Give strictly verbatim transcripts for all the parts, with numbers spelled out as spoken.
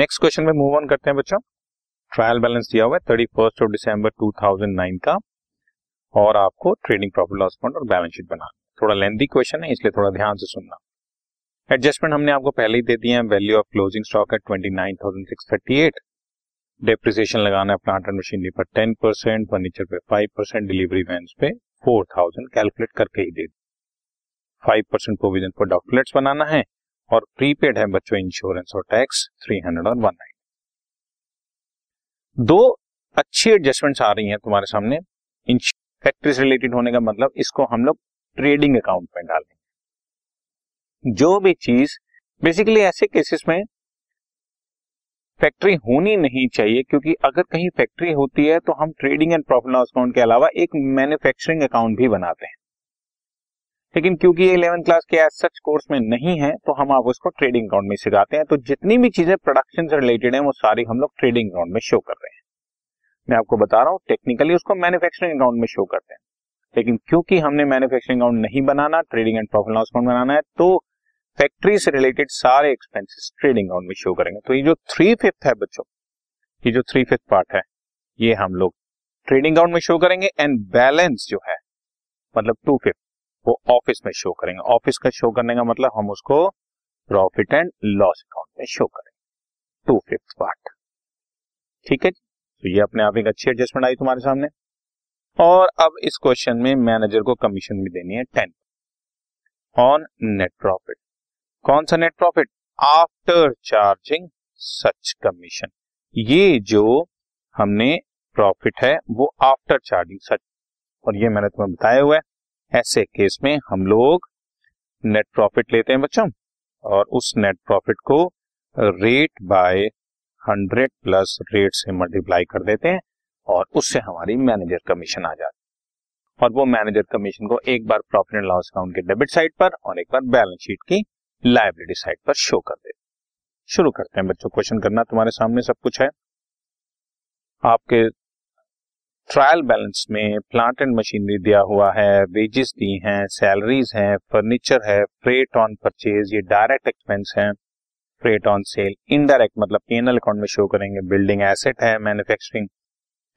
Next question में move on करते हैं बच्चों। ट्रायल बैलेंस दिया हुआ है thirty first of December two thousand nine का और आपको ट्रेडिंग प्रॉफिट लॉस अकाउंट और बैलेंस शीट बनाना। थोड़ा लेंथी क्वेश्चन है इसलिए थोड़ा ध्यान से सुनना। एडजस्टमेंट हमने आपको पहले ही दे दिए हैं। वैल्यू ऑफ क्लोजिंग स्टॉक है twenty nine thousand six thirty eight. Depreciation लगाना है प्लांट एंड मशीनरी पर टेन परसेंट, फर्नीचर पे फाइव परसेंट, डिलीवरी वैन्स पे फोर थाउजेंड कैलकुलेट करके ही दे दिए। फाइव परसेंट प्रोविजन पर डॉक्यूमेंट्स बनाना है और प्रीपेड है बच्चों इंश्योरेंस और टैक्स थ्री हंड्रेड और वन नाइन। दो अच्छी एडजस्टमेंट्स आ रही हैं तुम्हारे सामने। फैक्ट्री से रिलेटेड होने का मतलब इसको हम लोग ट्रेडिंग अकाउंट में डालेंगे। जो भी चीज बेसिकली ऐसे केसेस में फैक्ट्री होनी नहीं चाहिए, क्योंकि अगर कहीं फैक्ट्री होती है तो हम trading and profit loss account के अलावा एक मैन्युफैक्चरिंग अकाउंट भी बनाते हैं, लेकिन क्योंकि ये इलेवेंथ क्लास के एज सच कोर्स में नहीं है तो हम आपको इसको ट्रेडिंग अकाउंट में सिखाते हैं। तो जितनी भी चीजें प्रोडक्शन से रिलेटेड है वो सारी हम लोग ट्रेडिंग अकाउंट में शो कर रहे हैं। मैं आपको बता रहा हूँ टेक्निकली उसको मैन्युफैक्चरिंग अकाउंट में शो करते हैं, लेकिन क्योंकि हमने मैन्युफैक्चरिंग अकाउंट नहीं बनाना, trading and profit loss account बनाना है, तो फैक्ट्री से रिलेटेड सारे एक्सपेंसेस ट्रेडिंग अकाउंट में शो करेंगे। तो ये जो थ्री फिफ्थ है बच्चों, ये जो थ्री फिफ्थ पार्ट है ये हम लोग ट्रेडिंग अकाउंट में शो करेंगे एंड बैलेंस जो है मतलब टू फिफ्थ वो ऑफिस में शो करेंगे। ऑफिस का शो करने का मतलब हम उसको प्रॉफिट एंड लॉस अकाउंट में शो करेंगे, टू फिफ्थ पार्ट। ठीक है, तो ये अपने आप एक अच्छी एडजस्टमेंट आई तुम्हारे सामने। और अब इस क्वेश्चन में मैनेजर को कमीशन भी देनी है टेन ऑन नेट प्रॉफिट। कौन सा net profit? After charging such commission. ये जो हमने प्रॉफिट है वो आफ्टर चार्जिंग सच, और ये मैंने तुम्हें बताया हुआ है। ऐसे केस में हम लोग नेट प्रॉफिट लेते हैं बच्चों और उस नेट प्रॉफिट को rate by hundred plus rate से मल्टीप्लाई कर देते हैं और उससे हमारी मैनेजर कमीशन आ जाती है। और वो मैनेजर कमीशन को एक बार प्रॉफिट एंड लॉस अकाउंट के डेबिट साइड पर और एक बार बैलेंस शीट की लायबिलिटी साइड पर शो कर देते हैं। शुरू करते हैं बच्चों, क्वेश्चन करना, तुम्हारे सामने सब कुछ है। आपके ट्रायल बैलेंस में प्लांट एंड मशीनरी दिया हुआ है, वेजेस दी हैं, सैलरीज हैं, फर्नीचर है, फ्रेट ऑन परचेज ये डायरेक्ट एक्सपेंस है, फ्रेट ऑन सेल इनडायरेक्ट मतलब पी एंड एल अकाउंट में शो करेंगे, बिल्डिंग एसेट है, मैन्युफैक्चरिंग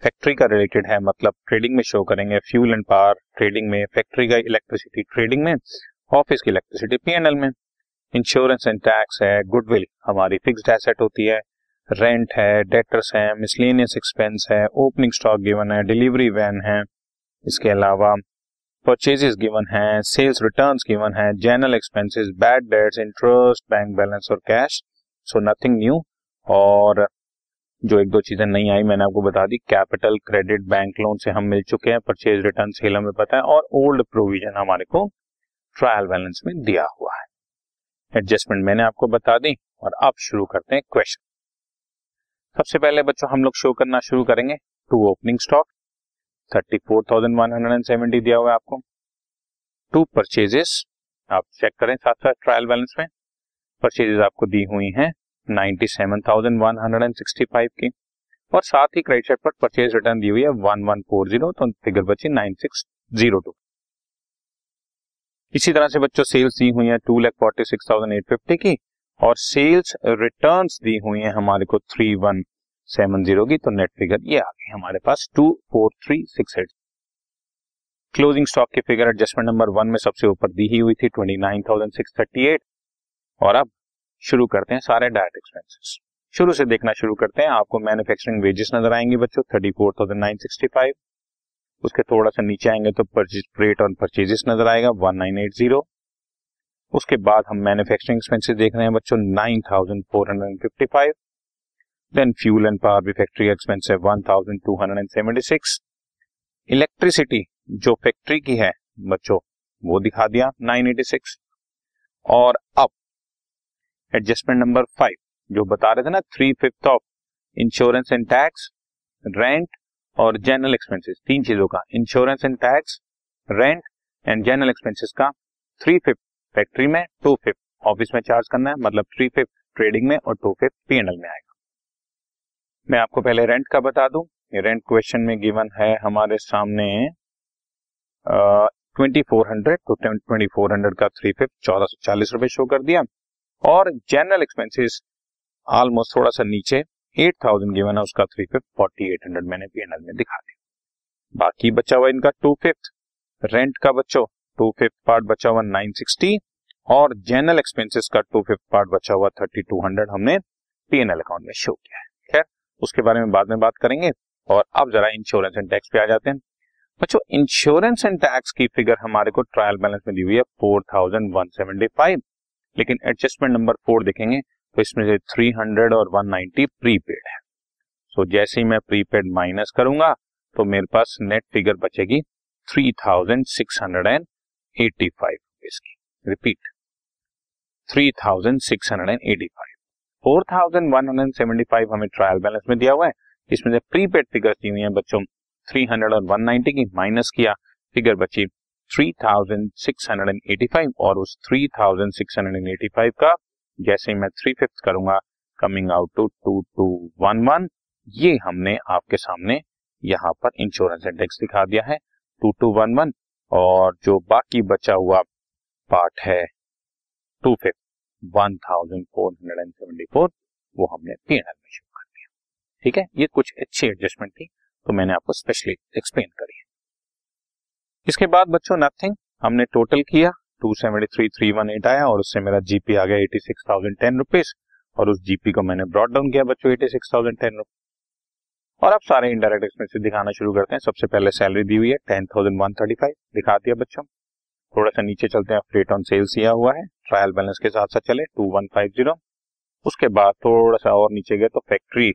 फैक्ट्री का रिलेटेड है मतलब ट्रेडिंग में शो करेंगे, फ्यूल एंड पावर ट्रेडिंग में, फैक्ट्री का इलेक्ट्रिसिटी ट्रेडिंग में, ऑफिस की इलेक्ट्रिसिटी पी एंड एल में, इंश्योरेंस एंड टैक्स है, गुडविल हमारी फिक्स्ड एसेट होती है, रेंट है, डेटर्स है, मिसलेनियस एक्सपेंस है, ओपनिंग स्टॉक गिवन है, डिलीवरी वैन है, इसके अलावा परचेजेस गिवन है, सेल्स रिटर्न्स गिवन है, general expenses, bad debts, interest, bank balance और कैश। So nothing new. और जो एक दो चीजें नहीं आई मैंने आपको बता दी, कैपिटल, क्रेडिट, बैंक लोन से हम मिल चुके हैं, परचेज रिटर्न सेल हमें पता है, और ओल्ड प्रोविजन हमारे को ट्रायल बैलेंस में दिया हुआ है। एडजस्टमेंट मैंने आपको बता दी और अब शुरू करते हैं क्वेश्चन। सबसे पहले बच्चों हम लोग शो करना शुरू करेंगे to opening stock thirty four thousand one hundred seventy दिया हुआ है आपको, टू परचेजेस आप चेक करें साथ साथ ट्रायल बैलेंस में, परचेजेस आपको दी हुई हैं ninety seven thousand one hundred sixty five की और साथ ही क्रेडिट साइड पर परचेज रिटर्न दी हुई है वन वन फोर जीरो, तो फिगर बची नाइन सिक्स जीरो टू। इसी तरह से बच्चों सेल्स दी हुई है two forty six thousand eight fifty की और सेल्स रिटर्न्स दी हुई है हमारे को थ्री वन सेवन जीरो की, तो नेट फिगर ये आ गई हमारे पास two four three six eight. Closing stock की फिगर एडजस्टमेंट नंबर वन में सबसे ऊपर दी ही हुई थी twenty nine thousand six thirty eight. और अब शुरू करते हैं सारे डायरेक्ट एक्सपेंसेस, शुरू से देखना शुरू करते हैं। आपको मैन्युफैक्चरिंग वेजेस नजर आएंगे बच्चों thirty four thousand nine sixty five, उसके थोड़ा सा नीचे आएंगे तो परचेज रेट ऑन परचेजेस नजर आएगा वन नाइन एट जीरो। उसके बाद हम मैन्युफैक्चरिंग एक्सपेंसेस देख रहे हैं बच्चों nine thousand four hundred fifty five, then fuel and power भी फैक्ट्री एक्सपेंस है one thousand two hundred seventy six, electricity जो फैक्ट्री की है बच्चों वो दिखा दिया नाइन एटी सिक्स। और अब एडजस्टमेंट नंबर फाइव जो बता रहे थे ना, three fifth of insurance and tax, rent और जनरल एक्सपेंसेस, तीन चीजों का, insurance and tax, rent and general expenses का थ्री फिफ्थ फैक्ट्री में, टू फिफ्थ ऑफिस में चार्ज करना है मतलब थ्री फिफ्थ ट्रेडिंग में और two fifth P and L में आएगा। मैं आपको पहले रेंट का बता दूं, रेंट क्वेश्चन में गिवन है हमारे सामने ट्वेंटी फोर हंड्रेड, तो ट्वेंटी फोर हंड्रेड का थ्री फिफ्थ चौदह सौ चालीस रुपए शो कर दिया। और जनरल एक्सपेंसेस ऑलमोस्ट थोड़ा सा नीचे एट थाउजेंड गिवन है, उसका three fifth forty eight hundred मैंने पीएनएल में दिखा दिया। बाकी बचा हुआ इनका टू फिफ्थ रेंट का बच्चों टू फिफ्थ पार्ट बचा हुआ नाइन सिक्सटी, और जनरल एक्सपेंसेस का टू फिफ्थ पार्ट बचा हुआ थर्टी टू हंड्रेड हमने पीएनएल अकाउंट में शो किया है। खैर उसके बारे में बाद में बात करेंगे। और अब जरा इंश्योरेंस एंड टैक्स पे आ जाते हैं बच्चों। इंश्योरेंस एंड टैक्स की फिगर हमारे को ट्रायल बैलेंस में दी हुई है four thousand one seventy five, लेकिन एडजस्टमेंट नंबर फोर देखेंगे तो इसमें से थ्री हंड्रेड और वन नाइंटी प्रीपेड है। सो so, जैसे ही मैं प्रीपेड माइनस करूंगा तो मेरे पास नेट फिगर बचेगी three thousand six hundred eighty five. इसकी repeat three thousand six hundred eighty five, four thousand one seventy five हमें ट्रायल बैलेंस में दिया हुआ है, इसमें से प्रीपेड फिगर्स दी हुई है बच्चों थ्री हंड्रेड और वन नाइंटी की, माइनस किया फिगर बची three thousand six hundred eighty five, और उस three thousand six hundred eighty five का जैसे ही मैं थ्री फिफ्थ करूंगा coming out to two two one one. ये हमने आपके सामने यहाँ पर इंश्योरेंस एंड टैक्स दिखा दिया है टू टू वन वन, और जो बाकी बचा हुआ पार्ट है two fifth one thousand four hundred seventy four वो हमने पीएनएल में शो कर दिया। ठीक है, ये कुछ अच्छी एडजस्टमेंट थी तो मैंने आपको स्पेशली एक्सप्लेन करी है। इसके बाद बच्चों नथिंग हमने टोटल किया two seventy three thousand three hundred eighteen आया, और उससे मेरा जीपी आ गया eighty six thousand ten rupees, और उस जीपी को मैंने ब्रॉट डाउन किया बच्चों eighty six thousand ten rupees. और अब सारे इनडायरेक्ट एक्सपेंसेस दिखाना शुरू करते हैं। सबसे पहले सैलरी दी हुई है ten thousand one thirty five दिखा दिया बच्चों। थोड़ा सा नीचे चलते हैं, फ्रेट ऑन सेल्स दिया हुआ है, ट्रायल बैलेंस के साथ साथ चले टू वन फाइव जीरो। उसके बाद थोड़ा सा और नीचे गए तो फैक्ट्री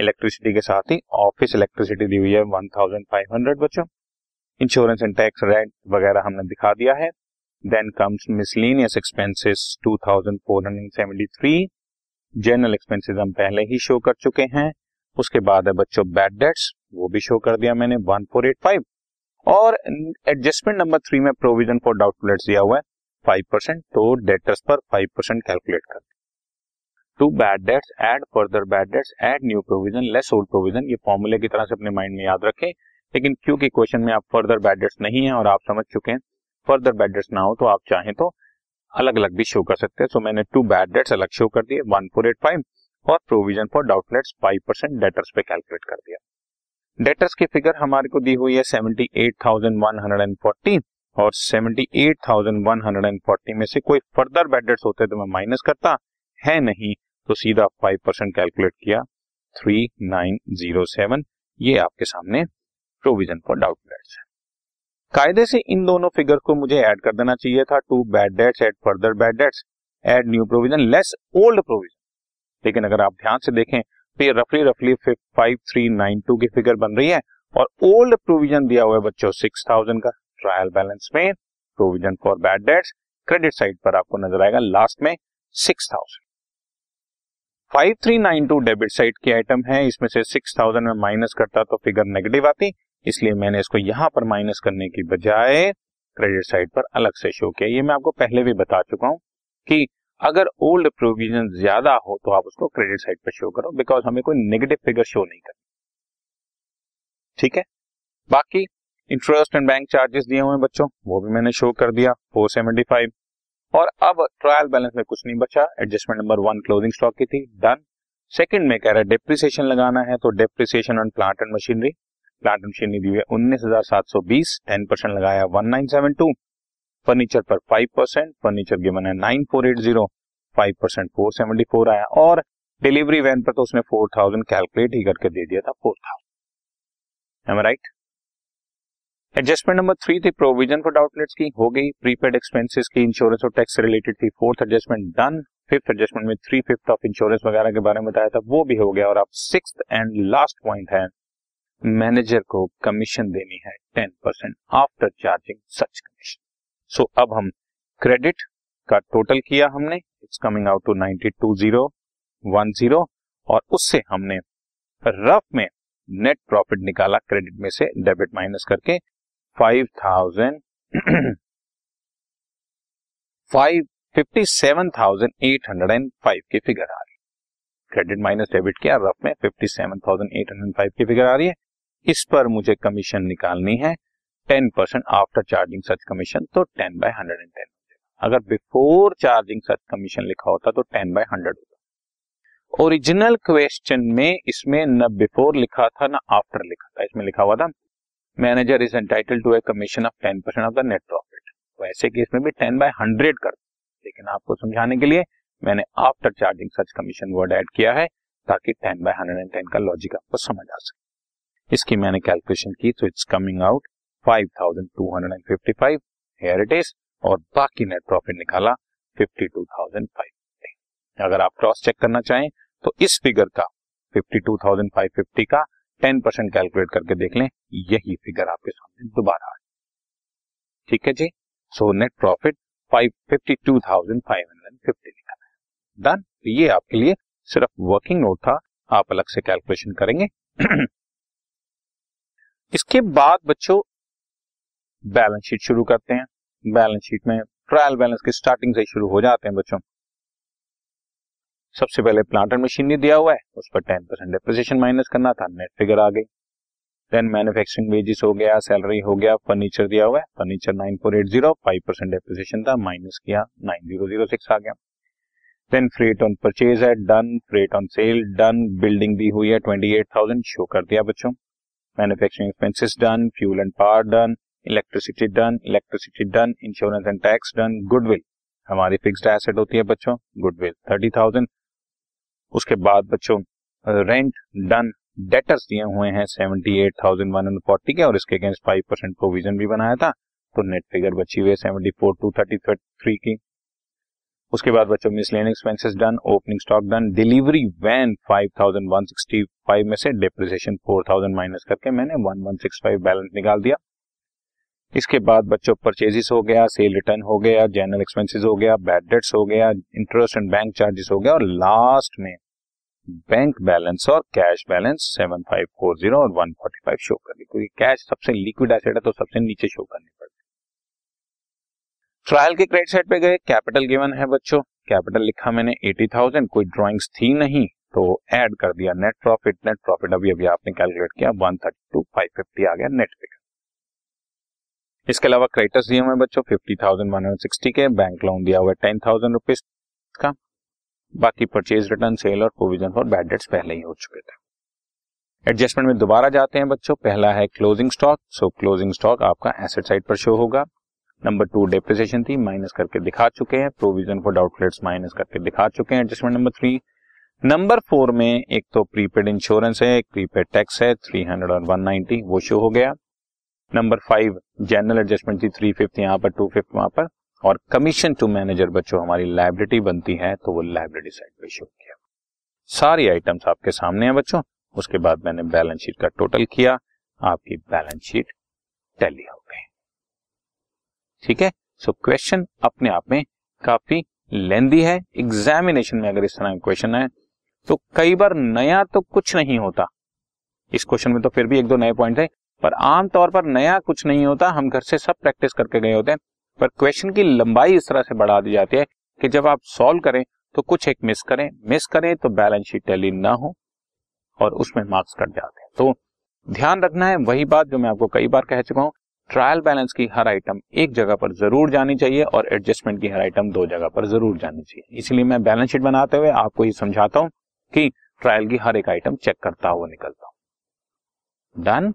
इलेक्ट्रिसिटी के साथ ही ऑफिस इलेक्ट्रिसिटी दी हुई है वन थाउजेंड फाइव हंड्रेड बच्चों। इंश्योरेंस एंड टैक्स रेंट वगैरह हमने दिखा दिया है। Then comes miscellaneous expenses two thousand four hundred seventy three, general expenses हम पहले ही शो कर चुके हैं। उसके बाद है बच्चों बैड डेट्स, वो भी शो कर दिया मैंने वन फोर एट फाइव, और एडजस्टमेंट नंबर थ्री में प्रोविजन फॉर डाउटफुल डेट्स दिया हुआ है फाइव परसेंट, तो डेटर्स पर फाइव परसेंट कैलकुलेट कर to bad debts add further bad debts add new provision less old provision. ये फॉर्मूले की तरह से अपने माइंड में याद रखें, लेकिन क्योंकि क्वेश्चन में आप फर्दर बैड डेट्स नहीं है और आप समझ चुके हैं फर्दर बैड डेट्स ना हो तो आप चाहें तो अलग अलग भी शो कर सकते हैं। सो मैंने टू बैड डेट्स अलग शो कर दिए वन फोर एट फाइव, और provision for doubtful debts five percent debtors पे कैलकुलेट कर दिया। डेटर्स की फिगर हमारे को दी हुई है seventy eight thousand one hundred forty, और seventy eight thousand one hundred forty में से कोई फर्दर बैड डेट्स होते तो मैं माइनस करता, है नहीं तो सीधा फाइव परसेंट कैलकुलेट किया three thousand nine hundred seven. ये आपके सामने प्रोविजन फॉर डाउटफुल डेट्स है। कायदे से इन दोनों फिगर को मुझे ऐड कर देना चाहिए था to bad debts add further bad debts add new provision less old provision, लेकिन अगर आप ध्यान से देखें तो ये रफली रफली five thousand three hundred ninety to की फिगर बन रही है, और ओल्ड प्रोविजन दिया हुआ है बच्चों सिक्स थाउजेंड का। ट्रायल बैलेंस में provision for bad debts credit side पर आपको नजर आएगा लास्ट में six thousand. Five thousand three hundred ninety two debit side की आइटम है, इसमें से सिक्स थाउजेंड में माइनस करता तो फिगर नेगेटिव आती, इसलिए मैंने इसको यहाँ पर माइनस करने की बजाय क्रेडिट साइड पर अलग से शो किया। ये मैं आपको पहले भी बता चुका हूँ कि अगर ओल्ड प्रोविजन ज्यादा हो तो आप उसको क्रेडिट साइड पर शो करो, बिकॉज हमें कोई नेगेटिव फिगर शो नहीं करनी। ठीक है, बाकी इंटरेस्ट एंड बैंक चार्जेस दिए हुए हैं बच्चों, वो भी मैंने शो कर दिया फोर सेवेंटी फाइव। और अब ट्रायल बैलेंस में कुछ नहीं बचा, adjustment number one closing stock की थी डन। सेकंड में कह रहा है डेप्रिसिएशन लगाना है, तो depreciation on plant and machinery, plant and machinery दी हुई है उन्नीस हजार सात सौ बीस, टेन परसेंट लगाया one nine seven two. Furniture पर फाइव परसेंट, फर्नीचर गिवन है nine four eight zero, five percent four seventy four आया, और डिलीवरी वैन पर तो उसने फोर थाउजेंड कैलकुलेट ही करके दे दिया था four thousand. Am I right? Adjustment number three थी प्रोविजन फॉर डाउटफुल डेट्स की, हो गई प्रीपेड एक्सपेंसेस की, इंश्योरेंस और टैक्स रिलेटेड थी, fourth adjustment done. Fifth adjustment में थ्री फिफ्थ ऑफ इंश्योरेंस वगैरह के बारे में बताया था, वो भी हो गया। और अब सिक्स्थ एंड लास्ट पॉइंट है, मैनेजर को कमीशन देनी है ten percent after charging such commission. So अब हम क्रेडिट का टोटल किया हमने, it's coming out to ninety two zero one zero, और उससे हमने रफ में नेट प्रॉफिट निकाला क्रेडिट में से डेबिट माइनस करके five thousand fifty seven thousand eight hundred five की फिगर आ रही है। क्रेडिट माइनस डेबिट किया, रफ में fifty seven thousand eight hundred five की फिगर आ रही है। इस पर मुझे कमीशन निकालनी है ten percent after charging such commission, तो टेन बाय हंड्रेड टेन। अगर बिफोर चार्जिंग सच कमीशन लिखा होता तो टेन बाय हंड्रेड होता। ओरिजिनल क्वेश्चन में इसमें न बिफोर लिखा था ना आफ्टर लिखा था, इसमें लिखा हुआ था manager is entitled to a commission of ten percent of the net profit. तो ऐसे केस में भी टेन बाय हंड्रेड कर, लेकिन आपको समझाने के लिए मैंने after charging such commission word add किया है ताकि ten by hundred and ten का लॉजिक आपको समझ आ सके। इसकी मैंने कैलकुलेशन की तो it's coming out five thousand two hundred and fifty five here it is, और बाकी नेट प्रॉफिट निकाला फिफ्टी टू थाउजेंड फाइव। अगर आप क्रॉस चेक करना चाहें तो इस फिगर का बावन हज़ार पाँच सौ पचास का दस परसेंट कैलकुलेट करके देख लें, यही फिगर आपके सामने दोबारा आ जाए। ठीक है जी, सो नेट प्रॉफिट बावन हज़ार पाँच सौ पचास लिखा है, डन। ये आपके लिए सिर्फ वर्किंग नोट था, आप अलग से कैलकुलेशन करेंगे। इसके बाद बच्चों बैलेंस शीट शुरू करते हैं। बैलेंस शीट में ट्रायल बैलेंस की स्टार्टिंग से शुरू हो जाते हैं बच्चों। सबसे पहले प्लांट एंड मशीनरी दिया हुआ है, उस पर टेन परसेंट डेप्रिसिएशन माइनस करना था, नेट फिगर आ गई। देन मैन्युफैक्चरिंग वेजेस हो गया, सैलरी हो गया, फर्नीचर दिया हुआ है, furniture nine four eight zero, five percent depreciation था माइनस किया नाइन जीरो जीरो सिक्स आ गया। देन फ्रेट ऑन परचेज है, done. Freight on sale, done. Building दी हुई है ट्वेंटी एट थाउजेंड, शो कर दिया बच्चों। Manufacturing expenses done, fuel and power done, electricity done, electricity done, insurance and tax done. Goodwill हमारी फिक्स्ड एसेट होती है बच्चों, गुडविल थर्टी थाउजेंड। उसके बाद बच्चों रेंट डन, डेटर्स दिए हुए हैं अठहत्तर हज़ार एक सौ चालीस के, और इसके अगेंस्ट फाइव परसेंट प्रोविजन भी बनाया था, तो नेट फिगर बची हुई है चौहत्तर हज़ार दो सौ तैंतीस की। उसके बाद बच्चों miscellaneous expenses done, opening stock done, delivery van पाँच हज़ार एक सौ पैंसठ में से डेप्रिसिएशन चार हज़ार माइनस करके मैंने ग्यारह सौ पैंसठ बैलेंस निकाल दिया। इसके बाद बच्चों परचेजेस हो गया, सेल रिटर्न हो गया, जनरल एक्सपेंसेस हो गया, बैड डेट्स हो गया, इंटरेस्ट एंड बैंक चार्जेस हो गया, और लास्ट में बैंक बैलेंस और cash balance seven five four zero और वन फोर्टी फाइव शो कर दी, क्योंकि कैश सबसे लिक्विड एसेट है तो सबसे नीचे शो करनी पड़ती है। ट्रायल के क्रेडिट साइड पे गए, कैपिटल गिवन है बच्चों, कैपिटल लिखा मैंने अस्सी हज़ार, कोई ड्रॉइंग्स थी नहीं तो ऐड कर दिया नेट प्रॉफिट। नेट प्रॉफिट अभी अभी आपने कैलकुलेट किया एक लाख बत्तीस हज़ार पाँच सौ पचास आ गया नेट फिगर। इसके अलावा क्रेडिटर्स दिए हुए बच्चों पचास हज़ार एक सौ साठ के, बैंक लोन दिया हुआ है दस हज़ार रुपीस का, बाकी परचेज रिटर्न, सेल और प्रोविजन फॉर बैड डेट्स पहले ही हो चुके थे। एडजस्टमेंट में दोबारा जाते हैं बच्चों। पहला है closing stock, so closing stock आपका एसेट साइड पर शो होगा। नंबर टू डेप्रिसिएशन थी, माइनस करके दिखा चुके हैं, प्रोविजन फॉर डाउटलेट्स माइनस करके दिखा चुके हैं, adjustment number three. Number four में एक तो प्रीपेड इंश्योरेंस है, एक प्रीपेड टैक्स है थ्री हंड्रेड और वन नाइनटी वो शो हो गया। नंबर फाइव जनरल एडजस्टमेंट थी थ्री फिफ्टी, यहाँ पर टू फिफ्टी वहां पर, और कमीशन टू मैनेजर बच्चों हमारी लायबिलिटी बनती है तो वो लायबिलिटी साइड पे शो किया। सारी आइटम्स आपके सामने हैं बच्चों। उसके बाद मैंने बैलेंस शीट का टोटल किया, आपकी बैलेंस शीट टैली हो गई। ठीक है, सो क्वेश्चन अपने आप में काफी लेंदी है। एग्जामिनेशन में अगर इस तरह का क्वेश्चन है तो कई बार नया तो कुछ नहीं होता, इस क्वेश्चन में तो फिर भी एक दो नए पॉइंट है, पर आमतौर पर नया कुछ नहीं होता, हम घर से सब प्रैक्टिस करके गए होते हैं। पर क्वेश्चन की लंबाई इस तरह से बढ़ा दी जाती है कि जब आप सॉल्व करें तो कुछ एक मिस करें, मिस करें तो बैलेंस शीट टैली ना हो और उसमें मार्क्स कट जाते हैं। तो ध्यान रखना है वही बात जो मैं आपको कई बार कह चुका हूँ, ट्रायल बैलेंस की हर आइटम एक जगह पर जरूर जानी चाहिए और एडजस्टमेंट की हर आइटम दो जगह पर जरूर जानी चाहिए। इसलिए मैं बैलेंस शीट बनाते हुए आपको ये समझाता हूँ कि ट्रायल की हर एक आइटम चेक करता हुआ निकलता हूँ। डन,